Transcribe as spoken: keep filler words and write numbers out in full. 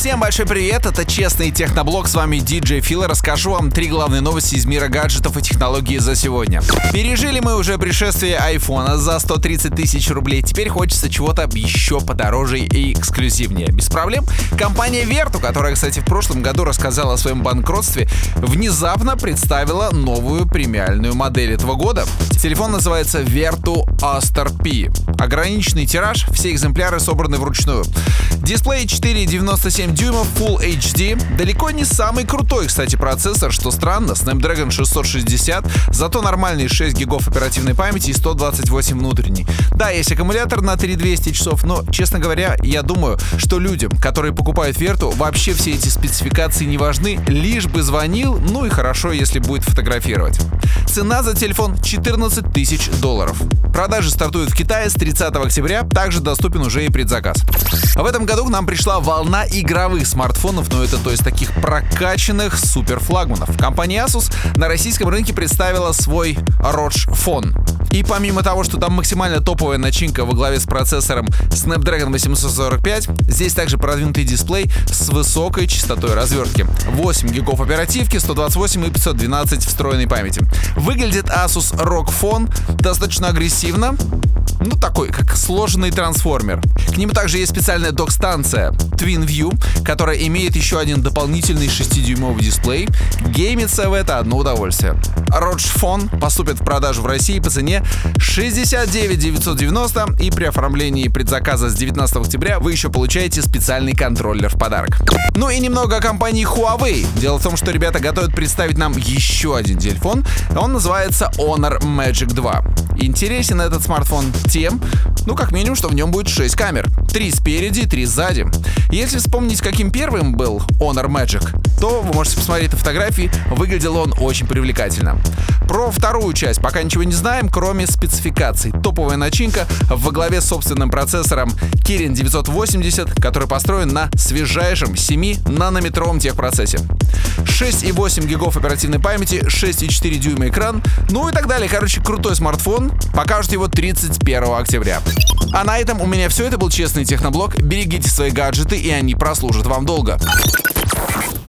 Всем большой привет, это Честный Техноблог, с вами Диджей Фил. Расскажу вам три главные новости из мира гаджетов и технологий за сегодня. Пережили мы уже пришествие айфона за сто тридцать тысяч рублей, теперь хочется чего-то еще подороже и эксклюзивнее. Без проблем компания Vertu, которая, кстати, в прошлом году рассказала о своем банкротстве, внезапно представила новую премиальную модель этого года. Телефон называется Vertu Astor P. Ограниченный тираж, все экземпляры собраны вручную. Дисплей четыре целых девяносто семь десятых дюйма Full эйч ди. Далеко не самый крутой, кстати, процессор, что странно, Snapdragon шестьсот шестьдесят, зато нормальные шесть гигов оперативной памяти и сто двадцать восемь внутренней. Да, есть аккумулятор на три тысячи двести часов, но, честно говоря, я думаю, что людям, которые покупают Vertu, вообще все эти спецификации не важны, лишь бы звонил, ну и хорошо, если будет фотографировать. Цена за телефон четырнадцать тысяч долларов. Продажи стартуют в Китае с тридцатого октября, также доступен уже и предзаказ. В этом году к нам пришла волна игровых смартфонов, но это то есть таких прокачанных суперфлагманов. Компания Asus на российском рынке представила свой рог Phone. И помимо того, что там максимально топовая начинка во главе с процессором Snapdragon восемьсот сорок пять, здесь также продвинутый дисплей с высокой частотой развертки. восемь гигов оперативки, сто двадцать восемь и пятьсот двенадцать встроенной памяти. Выглядит Asus рог Phone достаточно агрессивно. Ну, такой, как сложенный трансформер. К нему также есть специальная док-станция TwinView, которая имеет еще один дополнительный шестидюймовый дисплей. Геймиться в это одно удовольствие. рог Phone поступит в продажу в России по цене шестьдесят девять тысяч девятьсот девяносто, и при оформлении предзаказа с девятнадцатого октября вы еще получаете специальный контроллер в подарок. Ну и немного о компании Huawei. Дело в том, что ребята готовят представить нам еще один телефон. Он называется Honor Magic два. Интересен этот смартфон тем, ну как минимум, что в нем будет шесть камер. Три спереди, три сзади. Если вспомнить, каким первым был Honor Magic, то вы можете посмотреть на фотографии, выглядел он очень привлекательно. Про вторую часть пока ничего не знаем, кроме спецификаций. Топовая начинка во главе с собственным процессором Kirin девятьсот восемьдесят, который построен на свежайшем семинанометровом техпроцессе. шесть целых восемь десятых гигов оперативной памяти, шесть целых четыре десятых дюйма экран, ну и так далее. Короче, крутой смартфон. Покажут его тридцать первого октября. А на этом у меня все. Это был Честный Техноблог. Берегите свои гаджеты, и они прослужат вам долго.